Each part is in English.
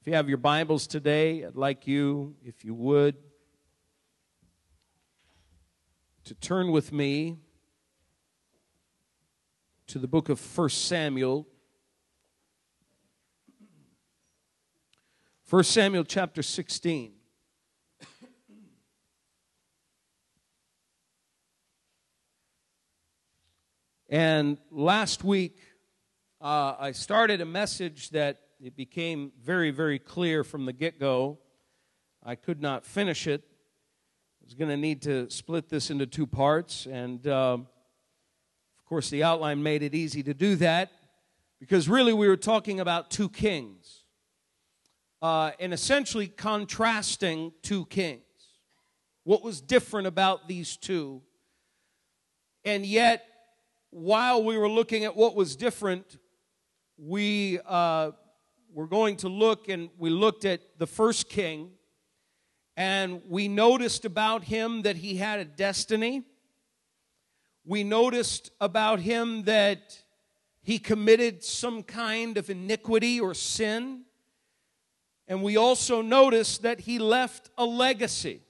If you have your Bibles today, I'd like you, if you would, to turn with me to the book of 1 Samuel. 1 Samuel chapter 16. And last week, I started a message that it became very, very clear from the get-go. I could not finish it. I was going to need to split this into two parts. And, of course, the outline made it easy to do that because really we were talking about two kings and essentially contrasting two kings. What was different about these two? And yet, while we were looking at what was different, we were going to look, and we looked at the first king, and we noticed about him that he had a destiny. We noticed about him that he committed some kind of iniquity or sin, and we also noticed that he left a legacy.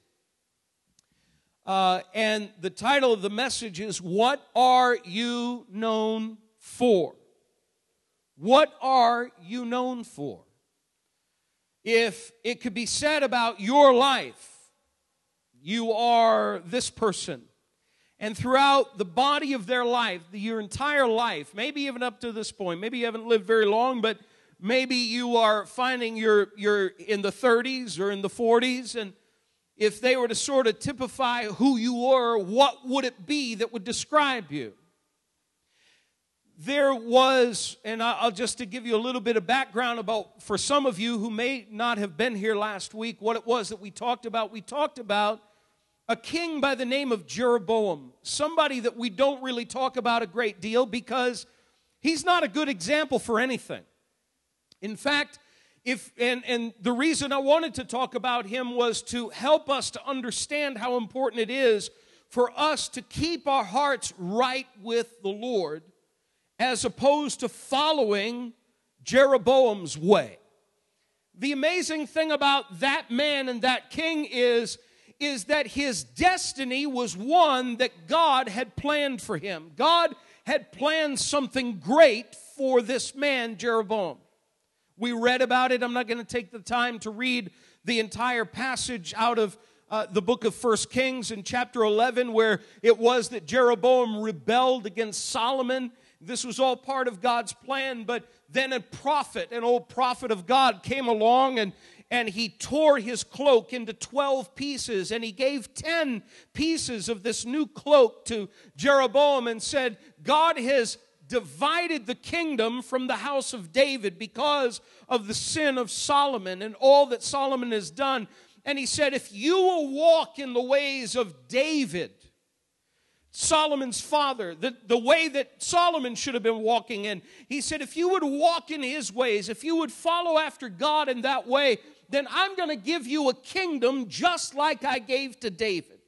And the title of the message is, What Are You Known For? What are you known for? If it could be said about your life, you are this person. And throughout the body of their life, your entire life, maybe even up to this point, maybe you haven't lived very long, but maybe you are finding you're in the 30s or in the 40s, and if they were to sort of typify who you were, what would it be that would describe you? There was, and I'll just to give you a little bit of background about, for some of you who may not have been here last week, what it was that we talked about. We talked about a king by the name of Jeroboam, somebody that we don't really talk about a great deal because he's not a good example for anything. In fact, And the reason I wanted to talk about him was to help us to understand how important it is for us to keep our hearts right with the Lord as opposed to following Jeroboam's way. The amazing thing about that man and that king is that his destiny was one that God had planned for him. God had planned something great for this man, Jeroboam. We read about it. I'm not going to take the time to read the entire passage out of the book of 1 Kings in chapter 11, where it was that Jeroboam rebelled against Solomon. This was all part of God's plan, but then a prophet, an old prophet of God, came along and he tore his cloak into 12 pieces, and he gave 10 pieces of this new cloak to Jeroboam and said, God has divided the kingdom from the house of David because of the sin of Solomon and all that Solomon has done. And he said, if you will walk in the ways of David, Solomon's father, the way that Solomon should have been walking in, he said, if you would walk in his ways, if you would follow after God in that way, then I'm going to give you a kingdom just like I gave to David.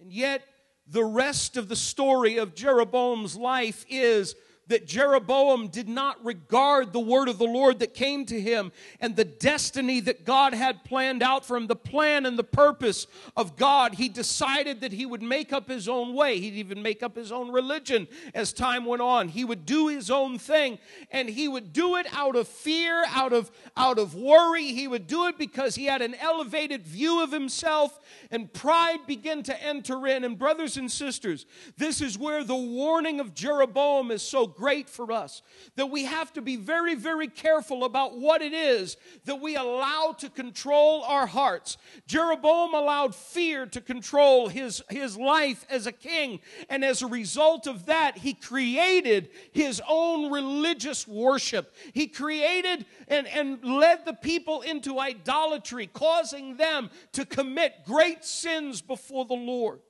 And yet, the rest of the story of Jeroboam's life is that Jeroboam did not regard the word of the Lord that came to him and the destiny that God had planned out for him, the plan and the purpose of God. He decided that he would make up his own way. He'd even make up his own religion as time went on. He would do his own thing, and he would do it out of fear, out of worry. He would do it because he had an elevated view of himself, and pride began to enter in. And brothers and sisters, this is where the warning of Jeroboam is so great for us, that we have to be very, very careful about what it is that we allow to control our hearts. Jeroboam allowed fear to control his life as a king, and as a result of that, he created his own religious worship. He created and led the people into idolatry, causing them to commit great sins before the Lord.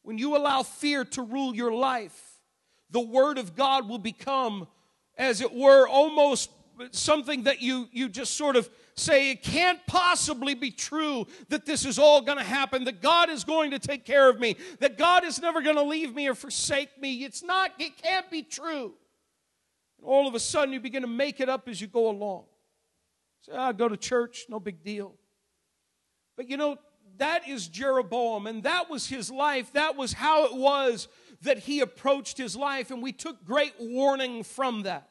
When you allow fear to rule your life, the word of God will become, as it were, almost something that you just sort of say, it can't possibly be true that this is all going to happen, that God is going to take care of me, that God is never going to leave me or forsake me. It can't be true. And all of a sudden, you begin to make it up as you go along. Say, I go to church, no big deal. But you know, that is Jeroboam, and that was his life. That was how it was that he approached his life, and we took great warning from that.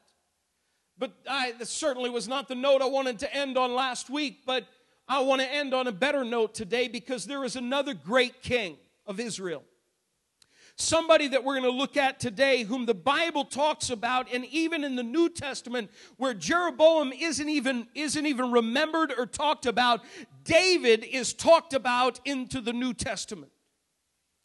But that certainly was not the note I wanted to end on last week, but I want to end on a better note today, because there is another great king of Israel. Somebody that we're going to look at today whom the Bible talks about, and even in the New Testament where Jeroboam isn't even remembered or talked about, David is talked about into the New Testament.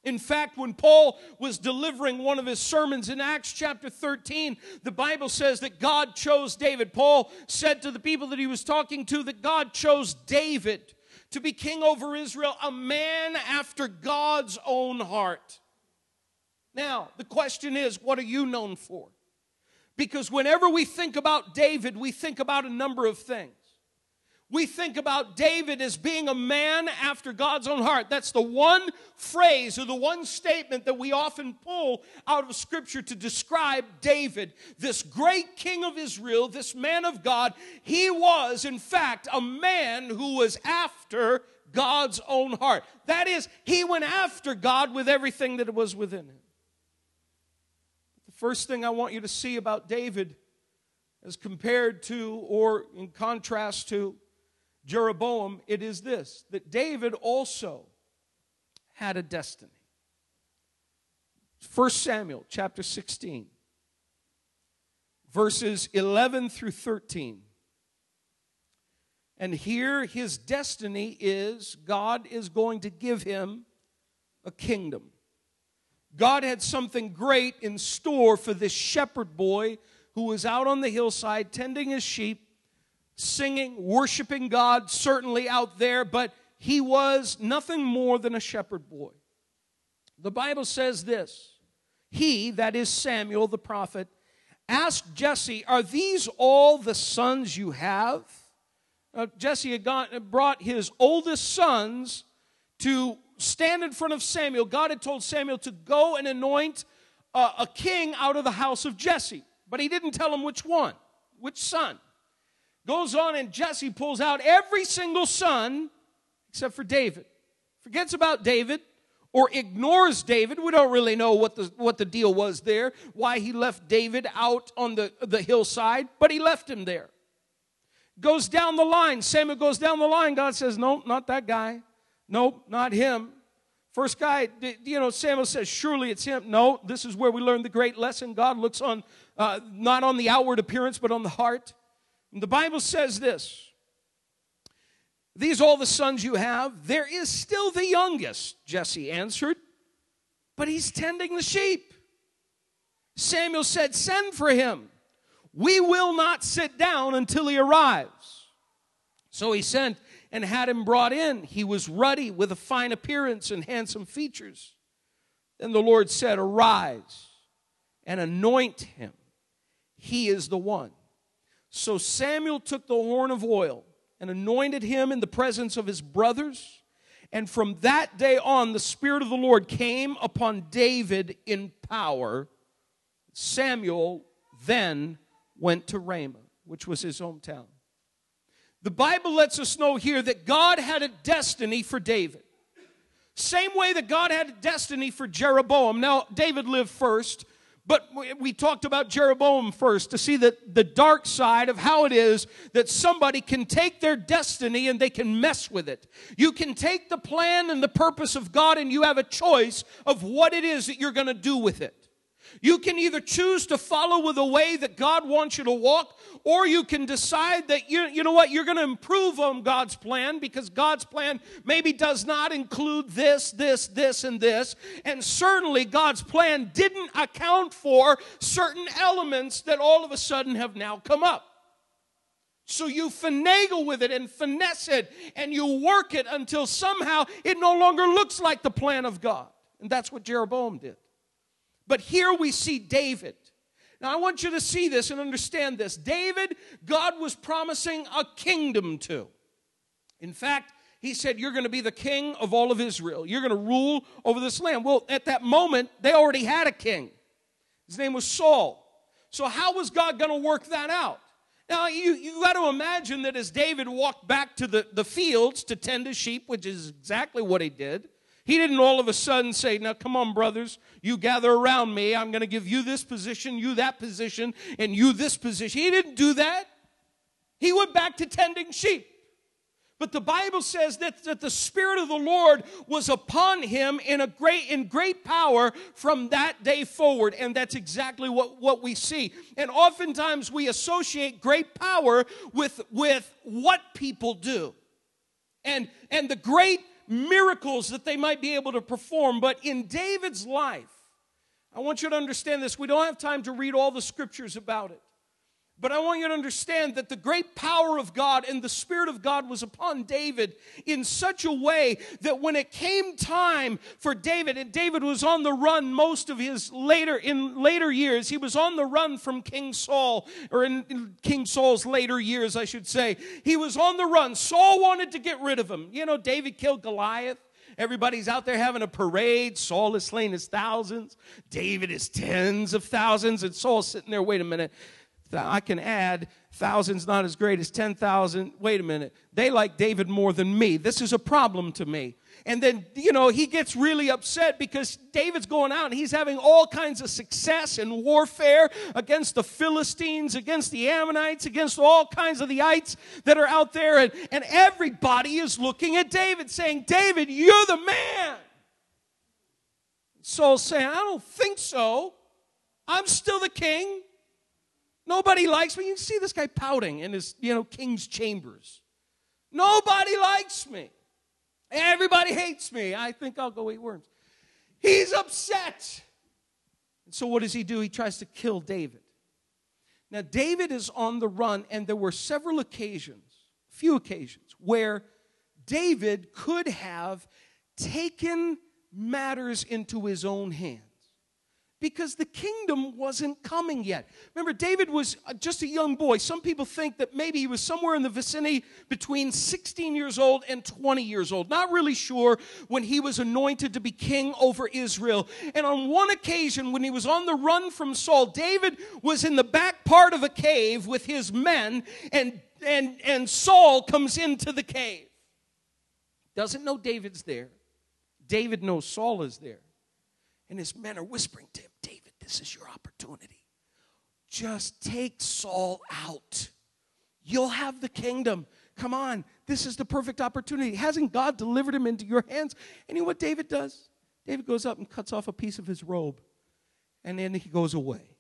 In fact, when Paul was delivering one of his sermons in Acts chapter 13, the Bible says that God chose David. Paul said to the people that he was talking to that God chose David to be king over Israel, a man after God's own heart. Now, the question is, what are you known for? Because whenever we think about David, we think about a number of things. We think about David as being a man after God's own heart. That's the one phrase or the one statement that we often pull out of Scripture to describe David. This great king of Israel, this man of God, he was, in fact, a man who was after God's own heart. That is, he went after God with everything that was within him. First thing I want you to see about David as compared to or in contrast to Jeroboam, it is this, that David also had a destiny. 1 Samuel chapter 16, verses 11 through 13. And here his destiny is God is going to give him a kingdom. God had something great in store for this shepherd boy who was out on the hillside tending his sheep, singing, worshiping God, certainly out there, but he was nothing more than a shepherd boy. The Bible says this, he, that is Samuel the prophet, asked Jesse, are these all the sons you have? Jesse had brought his oldest sons to stand in front of Samuel. God had told Samuel to go and anoint a king out of the house of Jesse. But he didn't tell him which one, which son. Goes on and Jesse pulls out every single son except for David. Forgets about David or ignores David. We don't really know what the deal was there, why he left David out on the hillside, but he left him there. Goes down the line. Samuel goes down the line. God says, no, not that guy. Nope, not him. First guy, you know, Samuel says, surely it's him. No, this is where we learn the great lesson. God looks on, not on the outward appearance, but on the heart. And the Bible says this, these all the sons you have, there is still the youngest, Jesse answered, but he's tending the sheep. Samuel said, send for him. We will not sit down until he arrives. So he sent and had him brought in. He was ruddy with a fine appearance and handsome features. Then the Lord said, arise and anoint him. He is the one. So Samuel took the horn of oil and anointed him in the presence of his brothers. And from that day on, the Spirit of the Lord came upon David in power. Samuel then went to Ramah, which was his hometown. The Bible lets us know here that God had a destiny for David. Same way that God had a destiny for Jeroboam. Now, David lived first, but we talked about Jeroboam first to see the dark side of how it is that somebody can take their destiny and they can mess with it. You can take the plan and the purpose of God and you have a choice of what it is that you're going to do with it. You can either choose to follow with the way that God wants you to walk, or you can decide that, you know what, you're going to improve on God's plan because God's plan maybe does not include this, this, this, and this. And certainly God's plan didn't account for certain elements that all of a sudden have now come up. So you finagle with it and finesse it and you work it until somehow it no longer looks like the plan of God. And that's what Jeroboam did. But here we see David. Now I want you to see this and understand this. David, God was promising a kingdom to. In fact, he said, you're going to be the king of all of Israel. You're going to rule over this land. Well, at that moment, they already had a king. His name was Saul. So how was God going to work that out? Now, you got to imagine that as David walked back to the fields to tend to sheep, which is exactly what he did, he didn't all of a sudden say, now, come on, brothers, you gather around me. I'm going to give you this position, you that position, and you this position. He didn't do that. He went back to tending sheep. But the Bible says that the Spirit of the Lord was upon him in great power from that day forward. And that's exactly what we see. And oftentimes we associate great power with what people do and the great miracles that they might be able to perform. But in David's life, I want you to understand this. We don't have time to read all the scriptures about it. But I want you to understand that the great power of God and the Spirit of God was upon David in such a way that when it came time for David, and David was on the run most of his later years, he was on the run from King Saul, or in King Saul's later years, I should say. He was on the run. Saul wanted to get rid of him. You know, David killed Goliath. Everybody's out there having a parade. Saul has slain his thousands. David is tens of thousands. And Saul's sitting there, wait a minute. I can add thousands, not as great as 10,000. Wait a minute. They like David more than me. This is a problem to me. And then, you know, he gets really upset because David's going out and he's having all kinds of success in warfare against the Philistines, against the Ammonites, against all kinds of the ites that are out there. And everybody is looking at David saying, David, you're the man. Saul's saying, I don't think so. I'm still the king. Nobody likes me. You see this guy pouting in his, king's chambers. Nobody likes me. Everybody hates me. I think I'll go eat worms. He's upset. And so what does he do? He tries to kill David. Now, David is on the run, and there were several occasions, few occasions, where David could have taken matters into his own hands. Because the kingdom wasn't coming yet. Remember, David was just a young boy. Some people think that maybe he was somewhere in the vicinity between 16 years old and 20 years old. Not really sure when he was anointed to be king over Israel. And on one occasion, when he was on the run from Saul, David was in the back part of a cave with his men, and Saul comes into the cave. Doesn't know David's there. David knows Saul is there. And his men are whispering to him, David, this is your opportunity. Just take Saul out. You'll have the kingdom. Come on. This is the perfect opportunity. Hasn't God delivered him into your hands? And you know what David does? David goes up and cuts off a piece of his robe. And then he goes away.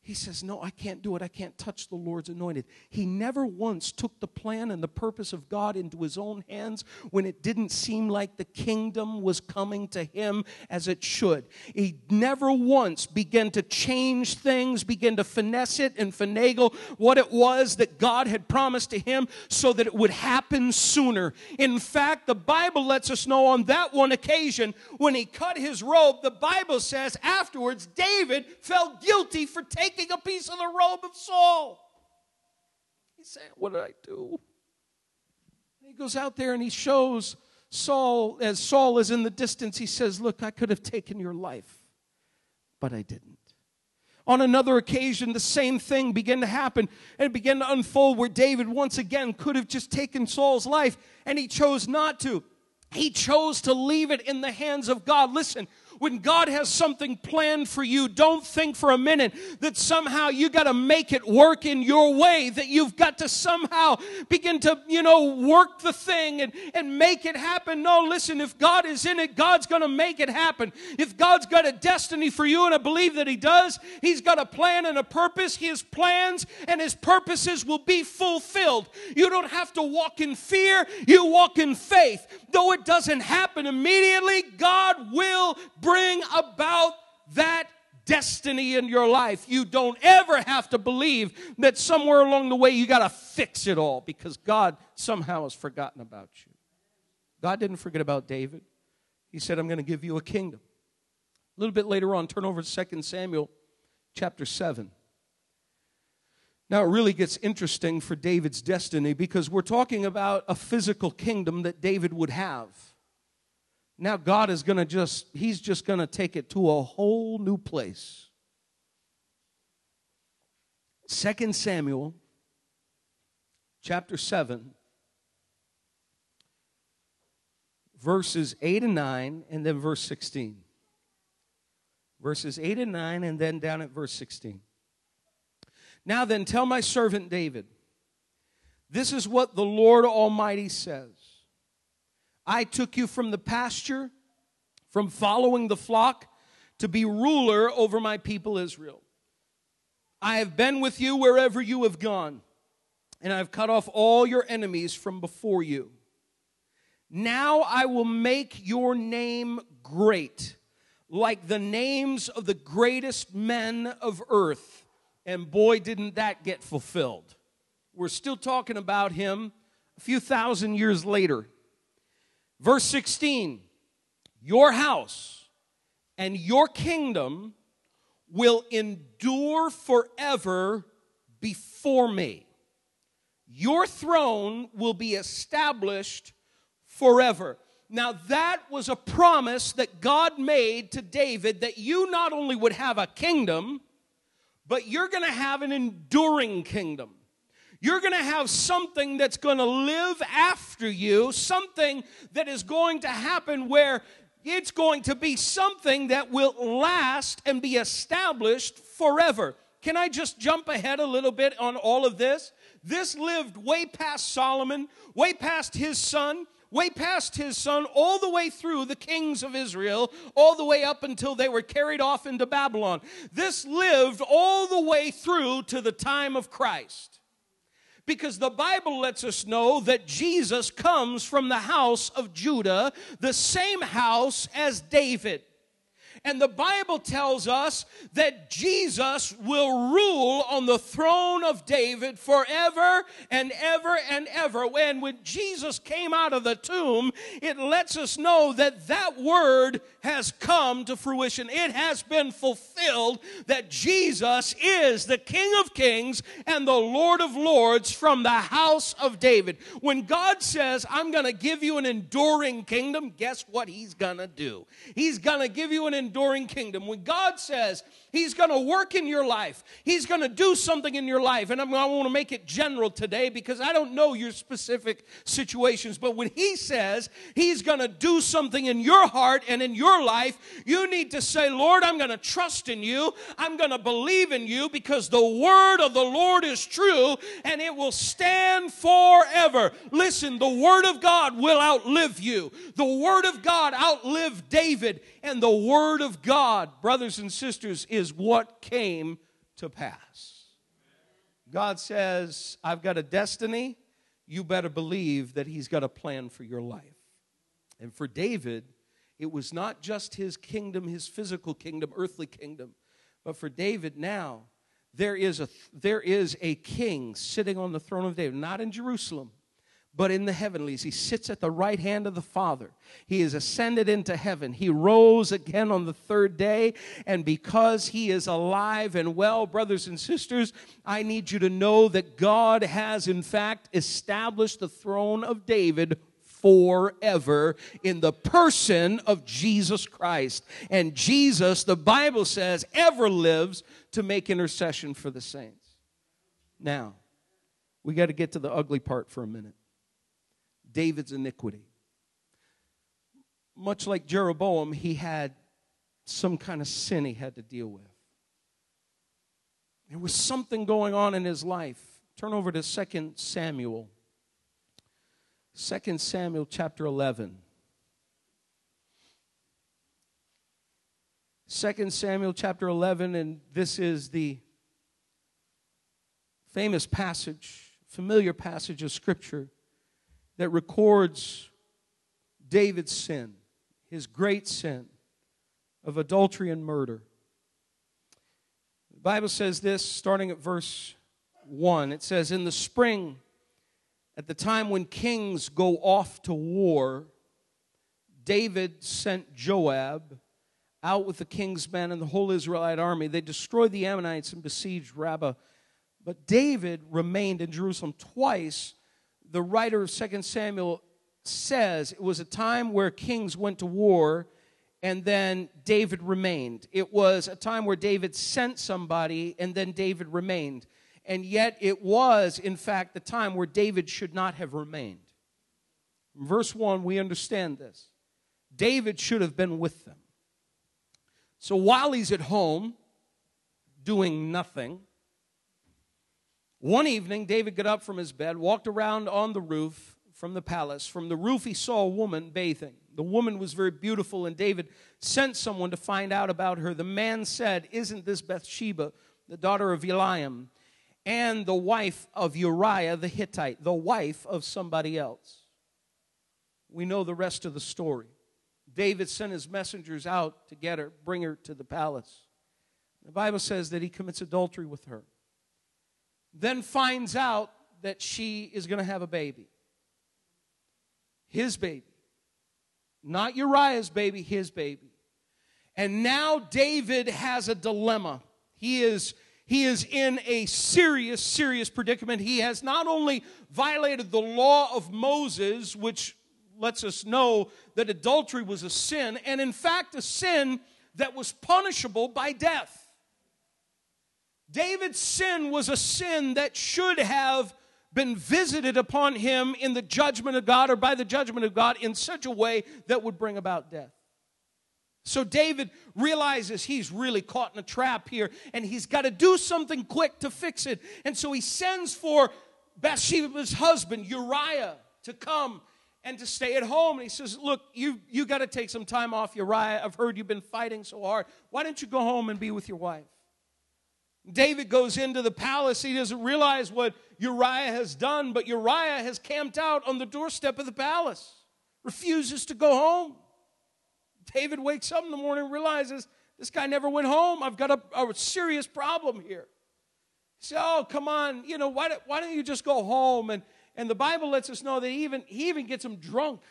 He says, no, I can't do it. I can't touch the Lord's anointed. He never once took the plan and the purpose of God into his own hands when it didn't seem like the kingdom was coming to him as it should. He never once began to change things, began to finesse it and finagle what it was that God had promised to him so that it would happen sooner. In fact, the Bible lets us know on that one occasion when he cut his robe, the Bible says afterwards David felt guilty for taking a piece of the robe of Saul. He's saying, what did I do? And he goes out there and he shows Saul, as Saul is in the distance, he says, look, I could have taken your life, but I didn't. On another occasion, the same thing began to happen and began to unfold where David once again could have just taken Saul's life, and he chose not to. He chose to leave it in the hands of God. Listen, when God has something planned for you, don't think for a minute that somehow you got to make it work in your way, that you've got to somehow begin to, work the thing and make it happen. No, listen, if God is in it, God's going to make it happen. If God's got a destiny for you, and I believe that he does, he's got a plan and a purpose. His plans and his purposes will be fulfilled. You don't have to walk in fear. You walk in faith. Though it doesn't happen immediately, God will bring about that destiny in your life. You don't ever have to believe that somewhere along the way you got to fix it all because God somehow has forgotten about you. God didn't forget about David. He said, I'm going to give you a kingdom. A little bit later on, turn over to 2 Samuel chapter 7. Now, it really gets interesting for David's destiny because we're talking about a physical kingdom that David would have. Now God is going to he's just going to take it to a whole new place. 2 Samuel chapter 7, verses 8 and 9, and then verse 16. Verses 8 and 9, and then down at verse 16. Now then, tell my servant David, this is what the Lord Almighty says. I took you from the pasture, from following the flock, to be ruler over my people Israel. I have been with you wherever you have gone, and I have cut off all your enemies from before you. Now I will make your name great, like the names of the greatest men of earth. And boy, didn't that get fulfilled. We're still talking about him a few thousand years later. Verse 16, your house and your kingdom will endure forever before me. Your throne will be established forever. Now that was a promise that God made to David, that you not only would have a kingdom, but you're going to have an enduring kingdom. You're going to have something that's going to live after you, something that is going to happen where it's going to be something that will last and be established forever. Can I just jump ahead a little bit on all of this? This lived way past Solomon, way past his son, all the way through the kings of Israel, all the way up until they were carried off into Babylon. This lived all the way through to the time of Christ. Because the Bible lets us know that Jesus comes from the house of Judah, the same house as David. And the Bible tells us that Jesus will rule on the throne of David forever and ever and ever. And when Jesus came out of the tomb, it lets us know that that word has come to fruition. It has been fulfilled that Jesus is the King of Kings and the Lord of Lords from the house of David. When God says, I'm going to give you an enduring kingdom, guess what he's going to do? He's going to give you an enduring kingdom. When God says he's going to work in your life, he's going to do something in your life, and I want to make it general today because I don't know your specific situations, but when he says he's going to do something in your heart and in your life, you need to say, Lord, I'm going to trust in you. I'm going to believe in you because the word of the Lord is true and it will stand forever. Listen, the word of God will outlive you. The word of God outlived David, and the word of God, brothers and sisters, is what came to pass. God says, I've got a destiny. You better believe that he's got a plan for your life. And for David, it was not just his kingdom, his physical kingdom, earthly kingdom. But for David now, there is a king sitting on the throne of David, not in Jerusalem, but in the heavenlies. He sits at the right hand of the Father. He is ascended into heaven. He rose again on the third day. And because he is alive and well, brothers and sisters, I need you to know that God has, in fact, established the throne of David forever in the person of Jesus Christ. And Jesus, the Bible says, ever lives to make intercession for the saints. Now, we got to get to the ugly part for a minute. David's iniquity. Much like Jeroboam, he had some kind of sin he had to deal with. There was something going on in his life. Turn over to 2 Samuel. 2 Samuel chapter 11. 2 Samuel chapter 11, and this is the famous passage, familiar passage of Scripture that records David's sin, his great sin of adultery and murder. The Bible says this, starting at verse 1. It says, in the spring, at the time when kings go off to war, David sent Joab out with the king's men and the whole Israelite army. They destroyed the Ammonites and besieged Rabbah. But David remained in Jerusalem. Twice the writer of 2 Samuel says it was a time where kings went to war and then David remained. It was a time where David sent somebody and then David remained. and yet it was, in fact, the time where David should not have remained. In verse 1, we understand this. David should have been with them. So while he's at home doing nothing, one evening David got up from his bed, walked around on the roof from the palace. From the roof he saw a woman bathing. The woman was very beautiful, and David sent someone to find out about her. The man said, "Isn't this Bathsheba, the daughter of Eliam, and the wife of Uriah the Hittite," the wife of somebody else? We know the rest of the story. David sent his messengers out to get her, bring her to the palace. The Bible says that he commits adultery with her, then finds out that she is going to have a baby. His baby. Not Uriah's baby, his baby. And now David has a dilemma. He is in a serious, serious predicament. He has not only violated the law of Moses, which lets us know that adultery was a sin, and in fact a sin that was punishable by death. David's sin was a sin that should have been visited upon him in the judgment of God, or by the judgment of God, in such a way that would bring about death. So David realizes he's really caught in a trap here, and he's got to do something quick to fix it. And so he sends for Bathsheba's husband, Uriah, to come and to stay at home. And he says, "Look, you got to take some time off, Uriah. I've heard you've been fighting so hard. Why don't you go home and be with your wife?" David goes into the palace. He doesn't realize what Uriah has done, but Uriah has camped out on the doorstep of the palace, refuses to go home. David wakes up in the morning and realizes, this guy never went home. I've got a serious problem here. He said, "Oh, come on, why don't you just go home?" And the Bible lets us know that he even gets him drunk.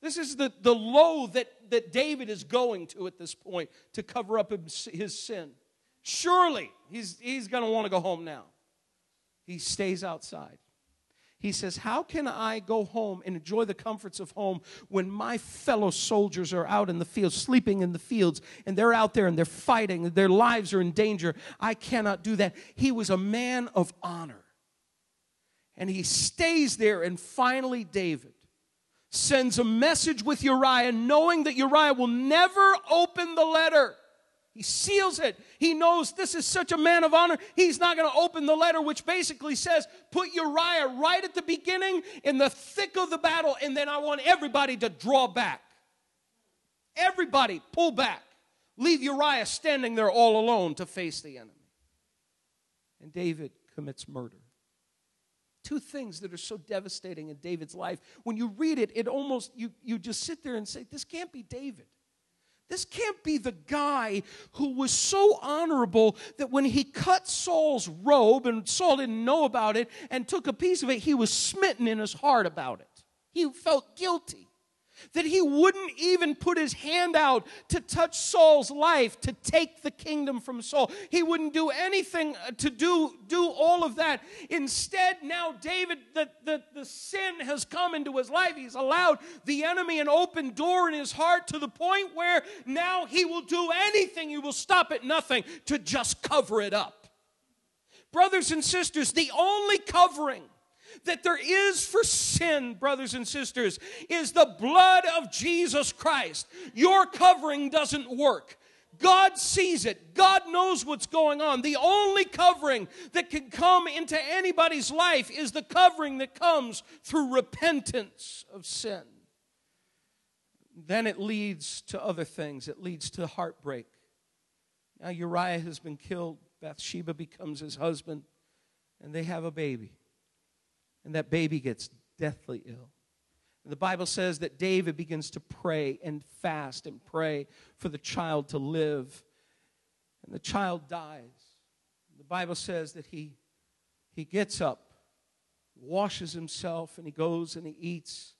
This is the low that David is going to at this point to cover up his sin. Surely he's going to want to go home now. He stays outside. He says, "How can I go home and enjoy the comforts of home when my fellow soldiers are out in the field, sleeping in the fields, and they're out there and they're fighting, and their lives are in danger? I cannot do that." He was a man of honor. And he stays there, and finally David sends a message with Uriah, knowing that Uriah will never open the letter. He seals it. He knows this is such a man of honor. He's not going to open the letter, which basically says, put Uriah right at the beginning in the thick of the battle, and then I want everybody to draw back. Everybody pull back. Leave Uriah standing there all alone to face the enemy. And David commits murder. Two things that are so devastating in David's life. When you read it, it almost, you just sit there and say, this can't be David. This can't be the guy who was so honorable that when he cut Saul's robe, and Saul didn't know about it, and took a piece of it, he was smitten in his heart about it. He felt guilty. That he wouldn't even put his hand out to touch Saul's life, to take the kingdom from Saul. He wouldn't do anything to do all of that. Instead, now David, the sin has come into his life. He's allowed the enemy an open door in his heart to the point where now he will do anything. He will stop at nothing to just cover it up. Brothers and sisters, the only covering that there is for sin, brothers and sisters, is the blood of Jesus Christ. Your covering doesn't work. God sees it. God knows what's going on. The only covering that can come into anybody's life is the covering that comes through repentance of sin. Then it leads to other things. It leads to heartbreak. Now Uriah has been killed. Bathsheba becomes his husband, and they have a baby. And that baby gets deathly ill. And the Bible says that David begins to pray and fast and pray for the child to live. And the child dies. The Bible says that he gets up, washes himself, and he goes and he eats.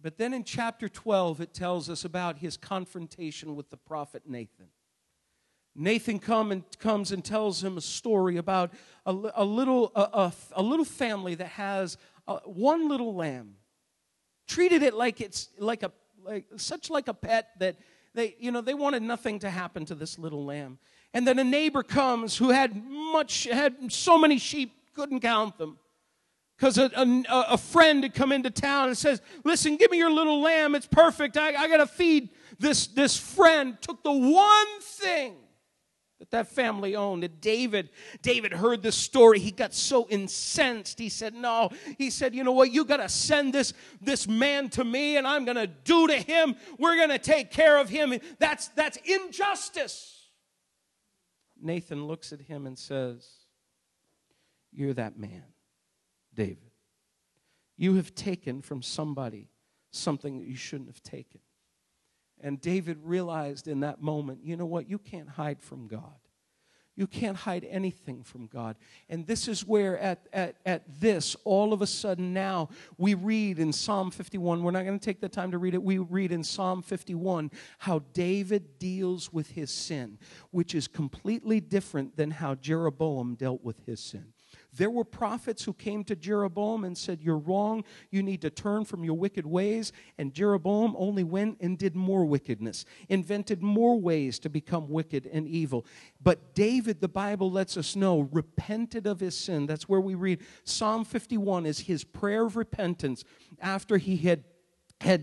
But then in chapter 12, it tells us about his confrontation with the prophet Nathan. Nathan comes and tells him a story about a little family that has one little lamb, treated it like it's like a pet that they wanted nothing to happen to this little lamb. And then a neighbor comes who had so many sheep, couldn't count them. Because a friend had come into town and says, listen, give me your little lamb. It's perfect. I got to feed this friend. Took the one thing that family owned. And David heard this story. He got so incensed. He said, no. He said, you know what? You got to send this man to me, and I'm going to do to him. We're going to take care of him. That's injustice. Nathan looks at him and says, you're that man, David. You have taken from somebody something that you shouldn't have taken. And David realized in that moment, you know what? You can't hide from God. You can't hide anything from God. And this is where at this, all of a sudden now, we read in Psalm 51, we're not going to take the time to read it, we read in Psalm 51 how David deals with his sin, which is completely different than how Jeroboam dealt with his sin. There were prophets who came to Jeroboam and said, you're wrong, you need to turn from your wicked ways. And Jeroboam only went and did more wickedness, invented more ways to become wicked and evil. But David, the Bible lets us know, repented of his sin. That's where we read Psalm 51 is his prayer of repentance after he had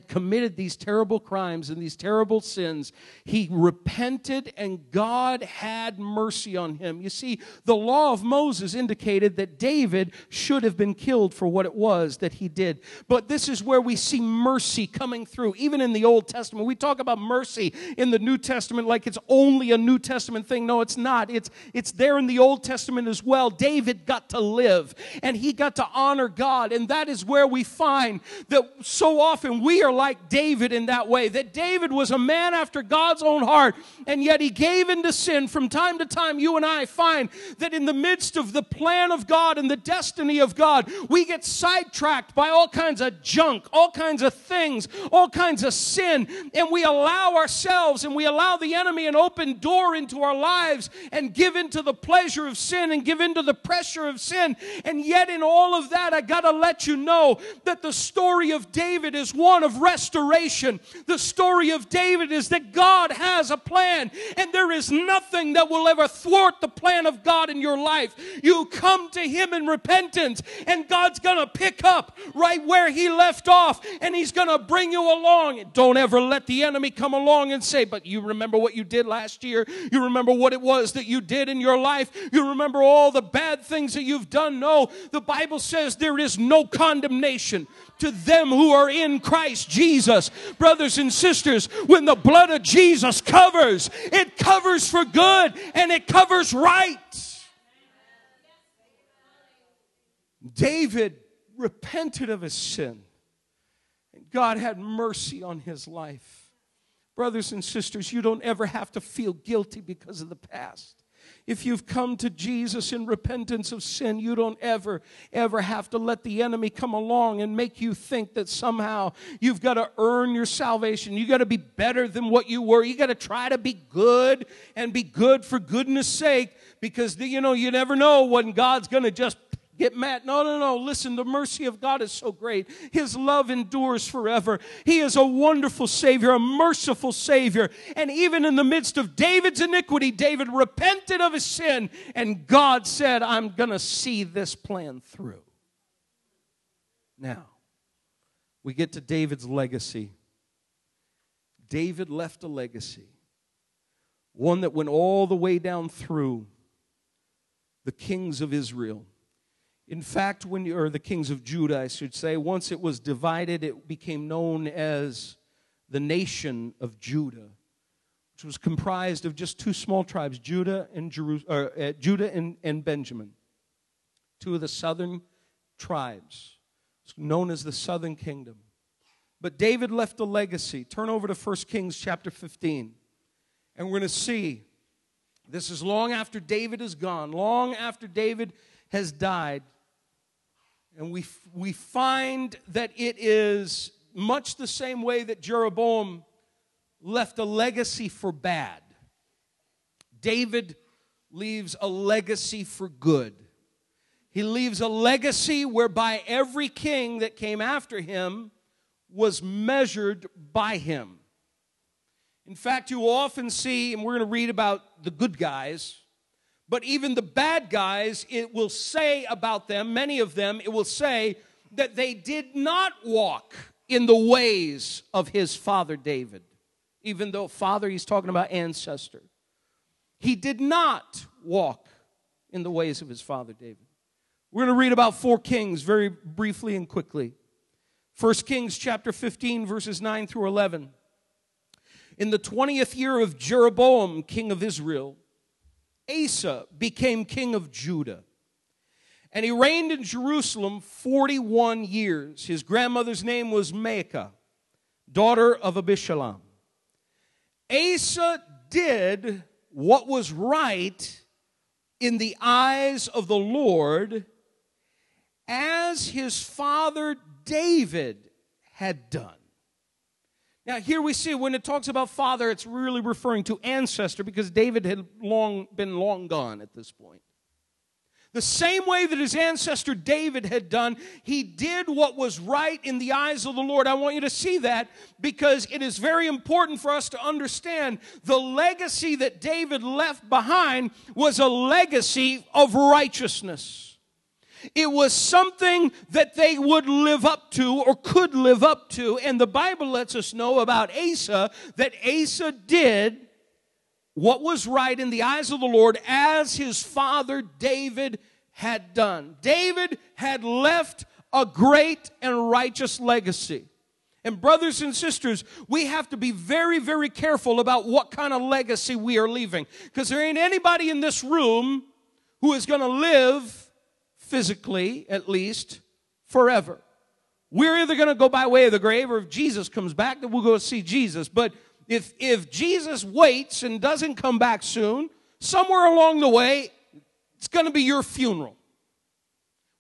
committed these terrible crimes and these terrible sins. He repented, and God had mercy on him. You see, the law of Moses indicated that David should have been killed for what it was that he did. But this is where we see mercy coming through. Even in the Old Testament, we talk about mercy in the New Testament like it's only a New Testament thing. No, it's not. It's there in the Old Testament as well. David got to live, and he got to honor God, and that is where we find that so often we are like David in that way, that David was a man after God's own heart, and yet he gave into sin. From time to time, you and I find that in the midst of the plan of God and the destiny of God, we get sidetracked by all kinds of junk, all kinds of things, all kinds of sin, and we allow ourselves and we allow the enemy an open door into our lives and give into the pleasure of sin and give into the pressure of sin. And yet in all of that, I got to let you know that the story of David is one of restoration. The story of David is that God has a plan, and there is nothing that will ever thwart the plan of God in your life. You come to him in repentance, and God's going to pick up right where he left off, and he's going to bring you along. And don't ever let the enemy come along and say, but you remember what you did last year? You remember what it was that you did in your life? You remember all the bad things that you've done? No, the Bible says there is no condemnation to them who are in Christ Jesus. Brothers and sisters, when the blood of Jesus covers, it covers for good and it covers right. David repented of his sin, and God had mercy on his life. Brothers and sisters, you don't ever have to feel guilty because of the past. If you've come to Jesus in repentance of sin, you don't ever, ever have to let the enemy come along and make you think that somehow you've got to earn your salvation. You've got to be better than what you were. You've got to try to be good and be good for goodness sake, because, you know, you never know when God's going to just get mad. No, no, no. Listen, the mercy of God is so great. His love endures forever. He is a wonderful Savior, a merciful Savior. And even in the midst of David's iniquity, David repented of his sin, and God said, I'm going to see this plan through. Now, we get to David's legacy. David left a legacy, one that went all the way down through the kings of Israel. In fact, the kings of Judah, I should say, once it was divided, it became known as the nation of Judah, which was comprised of just two small tribes, Judah and Benjamin, two of the southern tribes, known as the southern kingdom. But David left a legacy. Turn over to 1 Kings chapter 15, and we're going to see, this is long after David is gone, long after David has died. And we find that it is much the same way that Jeroboam left a legacy for bad. David leaves a legacy for good. He leaves a legacy whereby every king that came after him was measured by him. In fact, you often see, and we're going to read about the good guys, but even the bad guys, it will say about them, many of them, it will say that they did not walk in the ways of his father David. Even though father, he's talking about ancestor. He did not walk in the ways of his father David. We're going to read about 4 Kings very briefly and quickly. 1 Kings chapter 15, verses 9 through 11. In the 20th year of Jeroboam, king of Israel, Asa became king of Judah. And he reigned in Jerusalem 41 years. His grandmother's name was Maacah, daughter of Abijah. Asa did what was right in the eyes of the Lord, as his father David had done. Now here we see when it talks about father, it's really referring to ancestor, because David had long been gone at this point. The same way that his ancestor David had done, he did what was right in the eyes of the Lord. I want you to see that, because it is very important for us to understand the legacy that David left behind was a legacy of righteousness. It was something that they would live up to or could live up to. And the Bible lets us know about Asa, that Asa did what was right in the eyes of the Lord as his father David had done. David had left a great and righteous legacy. And brothers and sisters, we have to be very, very careful about what kind of legacy we are leaving. Because there ain't anybody in this room who is going to live, physically at least, forever. We're either going to go by way of the grave, or if Jesus comes back, then we'll go see Jesus. But if Jesus waits and doesn't come back soon, somewhere along the way, it's going to be your funeral.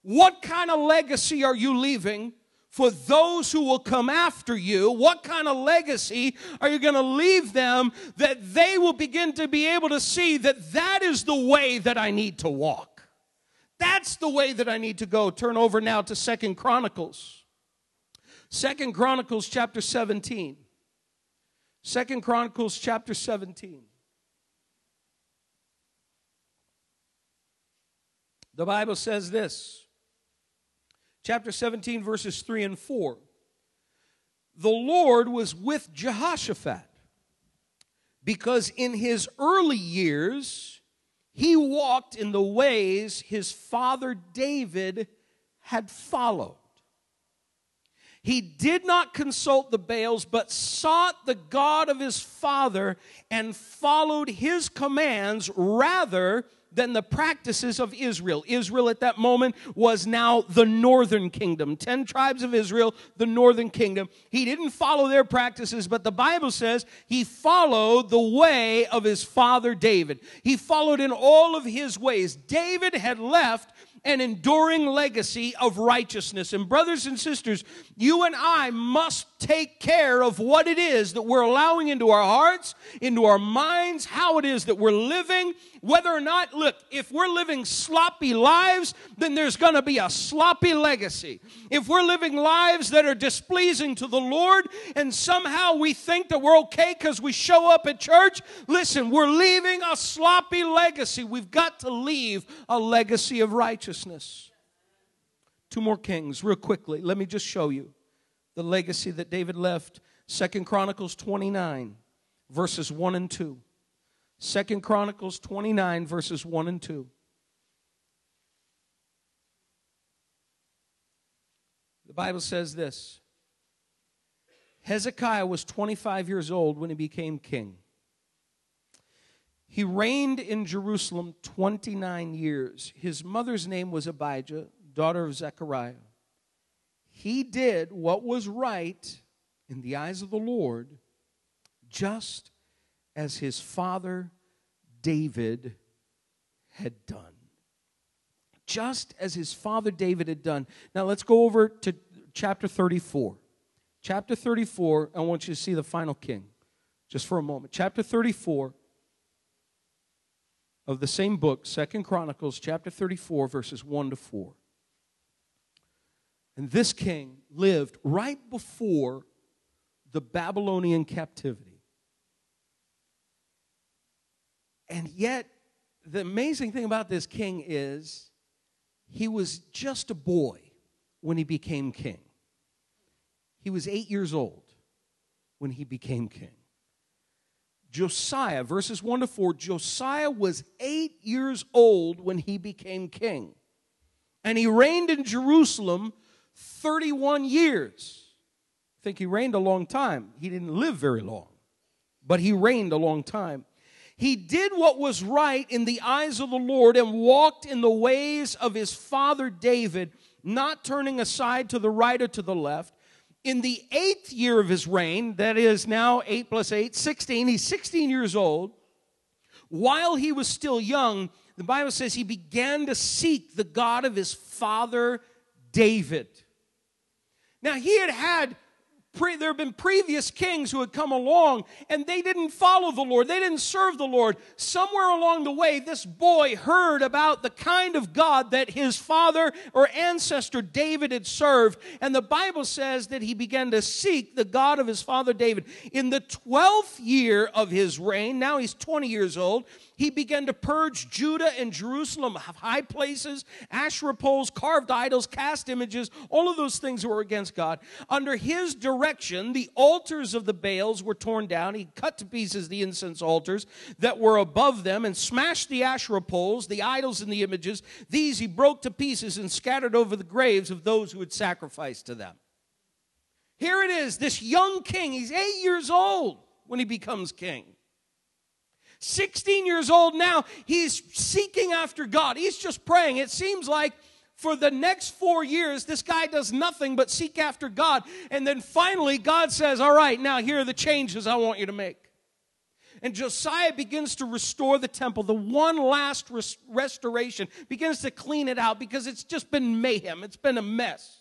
What kind of legacy are you leaving for those who will come after you? What kind of legacy are you going to leave them that they will begin to be able to see that that is the way that I need to walk? That's the way that I need to go. Turn over now to 2 Chronicles. 2 Chronicles chapter 17. 2 Chronicles chapter 17. The Bible says this. Chapter 17 verses 3 and 4. The Lord was with Jehoshaphat, because in his early years he walked in the ways his father David had followed. He did not consult the Baals, but sought the God of his father and followed his commands rather than the practices of Israel. Israel at that moment was now the northern kingdom. 10 tribes of Israel, the northern kingdom. He didn't follow their practices, but the Bible says he followed the way of his father David. He followed in all of his ways. David had left an enduring legacy of righteousness. And brothers and sisters, you and I must take care of what it is that we're allowing into our hearts, into our minds, how it is that we're living, whether or not, look, if we're living sloppy lives, then there's going to be a sloppy legacy. If we're living lives that are displeasing to the Lord, and somehow we think that we're okay because we show up at church, listen, we're leaving a sloppy legacy. We've got to leave a legacy of righteousness. 2 more Kings, real quickly. Let me just show you the legacy that David left. 2 Chronicles 29, verses 1 and 2. 2 Chronicles 29, verses 1 and 2. The Bible says this. Hezekiah was 25 years old when he became king. He reigned in Jerusalem 29 years. His mother's name was Abijah, daughter of Zechariah. He did what was right in the eyes of the Lord, just as his father David had done. Just as his father David had done. Now let's go over to chapter 34. Chapter 34, I want you to see the final king, just for a moment. Chapter 34. Of the same book, 2 Chronicles, chapter 34, verses 1 to 4. And this king lived right before the Babylonian captivity. And yet, the amazing thing about this king is he was just a boy when he became king. He was 8 years old when he became king. Josiah, verses 1 to 4, Josiah was 8 years old when he became king. And he reigned in Jerusalem 31 years. I think he reigned a long time. He didn't live very long, but he reigned a long time. He did what was right in the eyes of the Lord and walked in the ways of his father David, not turning aside to the right or to the left. In the 8th year of his reign, that is now 8 plus 8, 16, he's 16 years old. While he was still young, the Bible says he began to seek the God of his father David. Now, he had there have been previous kings who had come along, and they didn't follow the Lord. They didn't serve the Lord. Somewhere along the way, this boy heard about the kind of God that his father or ancestor David had served, and the Bible says that he began to seek the God of his father David. In the 12th year of his reign, now he's 20 years old, he began to purge Judah and Jerusalem of high places, Asherah poles, carved idols, cast images, all of those things were against God. Under his direction, the altars of the Baals were torn down. He cut to pieces the incense altars that were above them and smashed the Asherah poles, the idols and the images. These he broke to pieces and scattered over the graves of those who had sacrificed to them. Here it is, this young king. He's 8 years old when he becomes king. 16 years old now, he's seeking after God. He's just praying. It seems like for the next 4 years, this guy does nothing but seek after God. And then finally, God says, all right, now here are the changes I want you to make. And Josiah begins to restore the temple. The one last restoration begins to clean it out because it's just been mayhem. It's been a mess.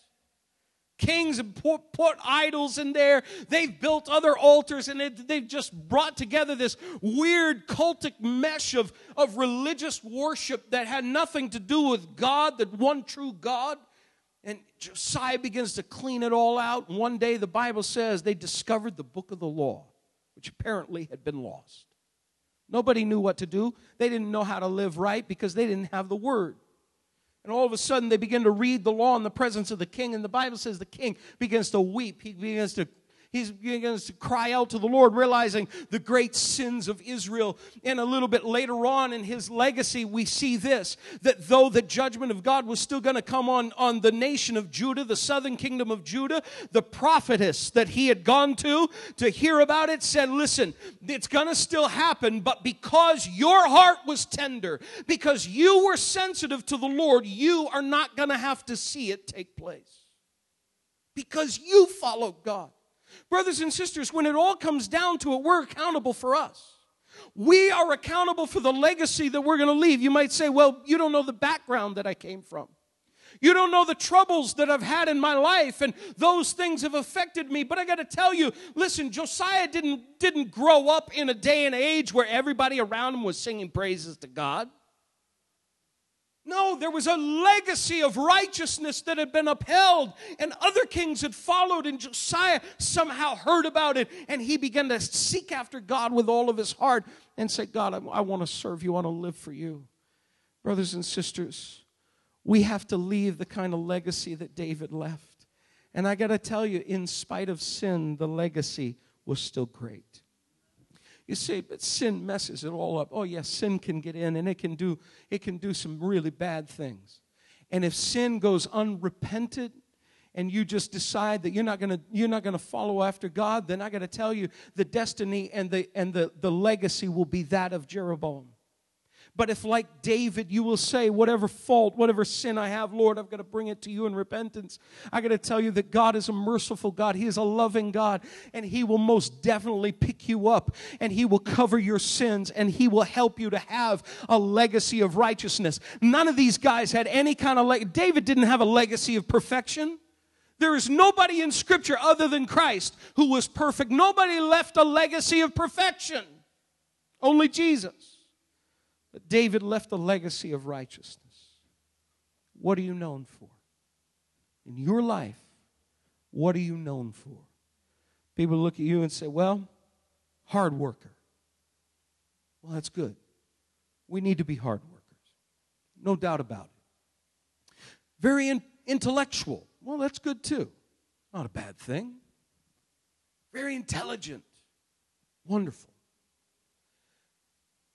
Kings and put idols in there. They've built other altars, and they've just brought together this weird cultic mesh of religious worship that had nothing to do with God, that one true God. And Josiah begins to clean it all out. And one day, the Bible says, they discovered the book of the law, which apparently had been lost. Nobody knew what to do. They didn't know how to live right because they didn't have the word. And all of a sudden, they begin to read the law in the presence of the king. And the Bible says the king begins to weep. He begins to cry out to the Lord, realizing the great sins of Israel. And a little bit later on in his legacy, we see this, that though the judgment of God was still going to come on the nation of Judah, the southern kingdom of Judah, the prophetess that he had gone to hear about it said, listen, it's going to still happen, but because your heart was tender, because you were sensitive to the Lord, you are not going to have to see it take place. Because you followed God. Brothers and sisters, when it all comes down to it, we're accountable for us. We are accountable for the legacy that we're going to leave. You might say, well, you don't know the background that I came from. You don't know the troubles that I've had in my life, and those things have affected me. But I got to tell you, listen, Josiah didn't grow up in a day and age where everybody around him was singing praises to God. No, there was a legacy of righteousness that had been upheld, and other kings had followed, and Josiah somehow heard about it, and he began to seek after God with all of his heart and say, God, I want to serve you, I want to live for you. Brothers and sisters, we have to leave the kind of legacy that David left. And I got to tell you, in spite of sin, the legacy was still great. You say, but sin messes it all up. Oh, yes, sin can get in, and it can do some really bad things. And if sin goes unrepented, and you just decide that you're not gonna follow after God, then I gotta tell you, the destiny and the legacy will be that of Jeroboam. But if, like David, you will say, whatever fault, whatever sin I have, Lord, I've got to bring it to you in repentance. I've got to tell you that God is a merciful God. He is a loving God. And He will most definitely pick you up. And He will cover your sins. And He will help you to have a legacy of righteousness. None of these guys had any kind of legacy. David didn't have a legacy of perfection. There is nobody in Scripture other than Christ who was perfect. Nobody left a legacy of perfection. Only Jesus. But David left a legacy of righteousness. What are you known for? In your life, what are you known for? People look at you and say, well, hard worker. Well, that's good. We need to be hard workers. No doubt about it. Very intellectual. Well, that's good too. Not a bad thing. Very intelligent. Wonderful.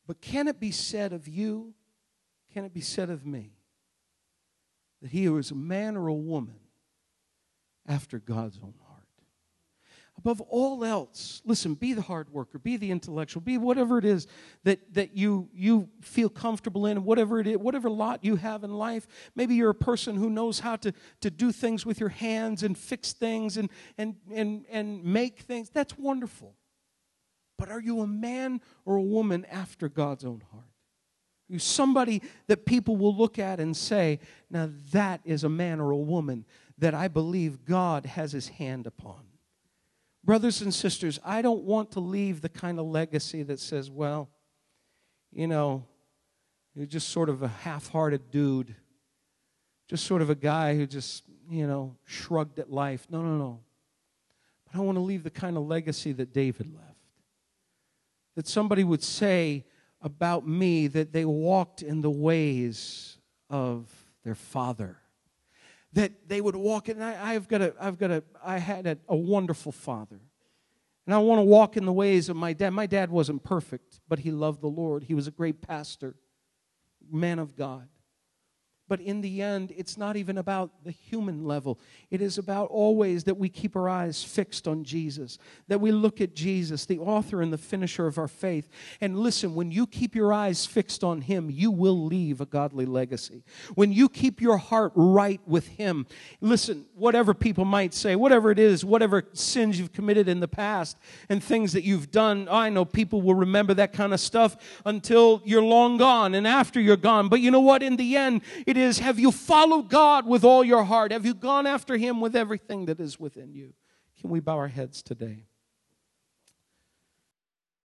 But can it be said of you, can it be said of me, that he was a man or a woman after God's own heart? Above all else, listen, be the hard worker, be the intellectual, be whatever it is that you feel comfortable in, whatever it is, whatever lot you have in life. Maybe you're a person who knows how to do things with your hands and fix things and make things. That's wonderful. But are you a man or a woman after God's own heart? Are you somebody that people will look at and say, now that is a man or a woman that I believe God has his hand upon? Brothers and sisters, I don't want to leave the kind of legacy that says, well, you know, you're just sort of a half-hearted dude, just sort of a guy who just, you know, shrugged at life. No, no, no. But I want to leave the kind of legacy that David left, that somebody would say about me that they walked in the ways of their father, that they would walk in. I had a wonderful father. And I want to walk in the ways of my dad. My dad wasn't perfect, but he loved the Lord. He was a great pastor, man of God. But in the end, it's not even about the human level. It is about always that we keep our eyes fixed on Jesus, that we look at Jesus, the author and the finisher of our faith. And listen, when you keep your eyes fixed on him, you will leave a godly legacy. When you keep your heart right with him, listen, whatever people might say, whatever it is, whatever sins you've committed in the past and things that you've done, I know people will remember that kind of stuff until you're long gone and after you're gone. But you know what? In the end, it is, have you followed God with all your heart? Have you gone after him with everything that is within you? Can we bow our heads today?